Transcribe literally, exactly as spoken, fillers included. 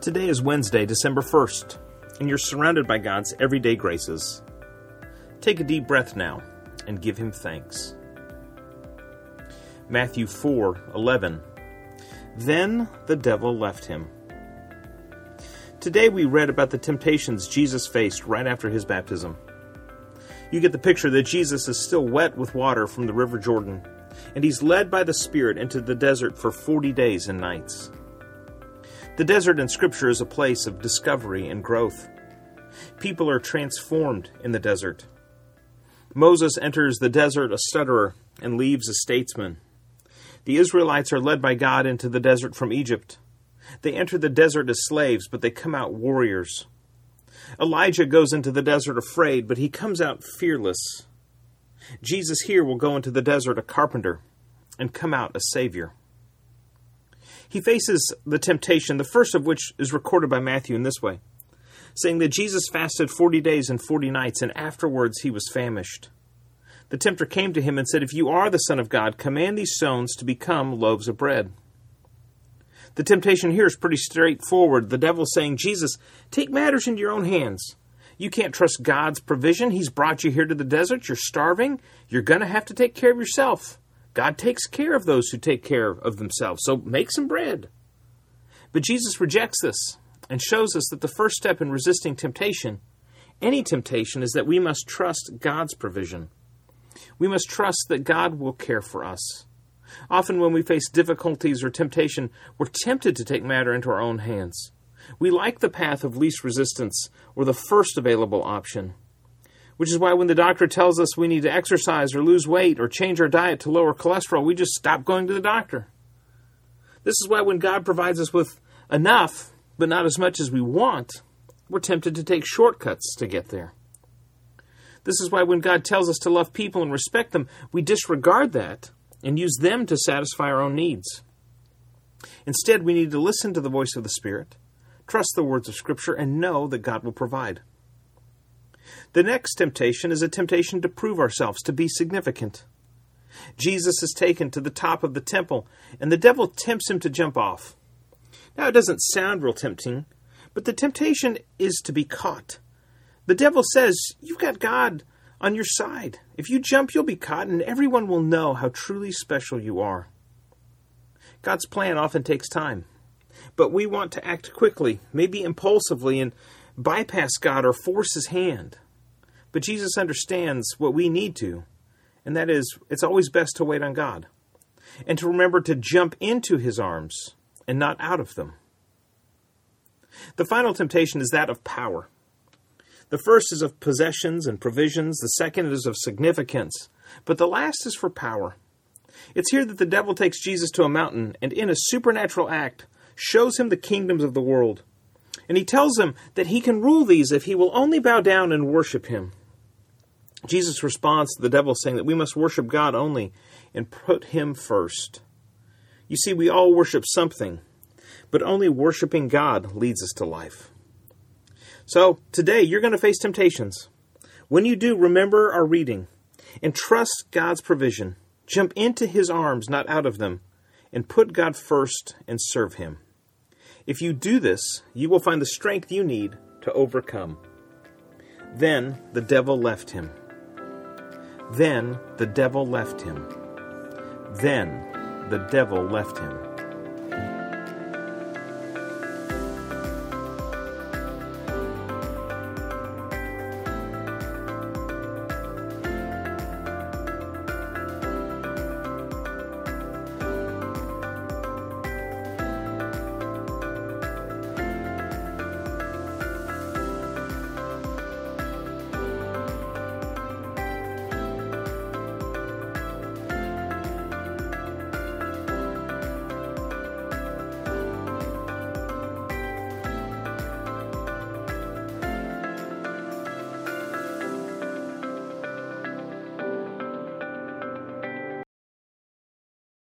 Today is Wednesday, December first, and you're surrounded by God's everyday graces. Take a deep breath now and give Him thanks. Matthew four eleven. Then the devil left him. Today we read about the temptations Jesus faced right after His baptism. You get the picture that Jesus is still wet with water from the River Jordan, and He's led by the Spirit into the desert for forty days and nights. The desert in Scripture is a place of discovery and growth. People are transformed in the desert. Moses enters the desert a stutterer and leaves a statesman. The Israelites are led by God into the desert from Egypt. They enter the desert as slaves, but they come out warriors. Elijah goes into the desert afraid, but he comes out fearless. Jesus here will go into the desert a carpenter and come out a savior. He faces the temptation, the first of which is recorded by Matthew in this way, saying that Jesus fasted forty days and forty nights, and afterwards he was famished. The tempter came to him and said, "If you are the Son of God, command these stones to become loaves of bread." The temptation here is pretty straightforward. The devil saying, "Jesus, take matters into your own hands. You can't trust God's provision. He's brought you here to the desert. You're starving. You're going to have to take care of yourself. God takes care of those who take care of themselves, so make some bread." But Jesus rejects this and shows us that the first step in resisting temptation, any temptation, is that we must trust God's provision. We must trust that God will care for us. Often when we face difficulties or temptation, we're tempted to take matter into our own hands. We like the path of least resistance or the first available option, which is why when the doctor tells us we need to exercise or lose weight or change our diet to lower cholesterol, we just stop going to the doctor. This is why when God provides us with enough, but not as much as we want, we're tempted to take shortcuts to get there. This is why when God tells us to love people and respect them, we disregard that and use them to satisfy our own needs. Instead, we need to listen to the voice of the Spirit, trust the words of Scripture, and know that God will provide. The next temptation is a temptation to prove ourselves, to be significant. Jesus is taken to the top of the temple, and the devil tempts him to jump off. Now, it doesn't sound real tempting, but the temptation is to be caught. The devil says, "You've got God on your side. If you jump, you'll be caught, and everyone will know how truly special you are." God's plan often takes time, but we want to act quickly, maybe impulsively, and bypass God or force His hand. But Jesus understands what we need to, and that is, it's always best to wait on God and to remember to jump into His arms and not out of them. The final temptation is that of power. The first is of possessions and provisions, the second is of significance, but the last is for power. It's here that the devil takes Jesus to a mountain and in a supernatural act shows him the kingdoms of the world. And he tells him that he can rule these if he will only bow down and worship Him. Jesus responds to the devil saying that we must worship God only and put Him first. You see, we all worship something, but only worshiping God leads us to life. So today you're going to face temptations. When you do, remember our reading and trust God's provision. Jump into His arms, not out of them, and put God first and serve Him. If you do this, you will find the strength you need to overcome. Then the devil left him. Then the devil left him. Then the devil left him.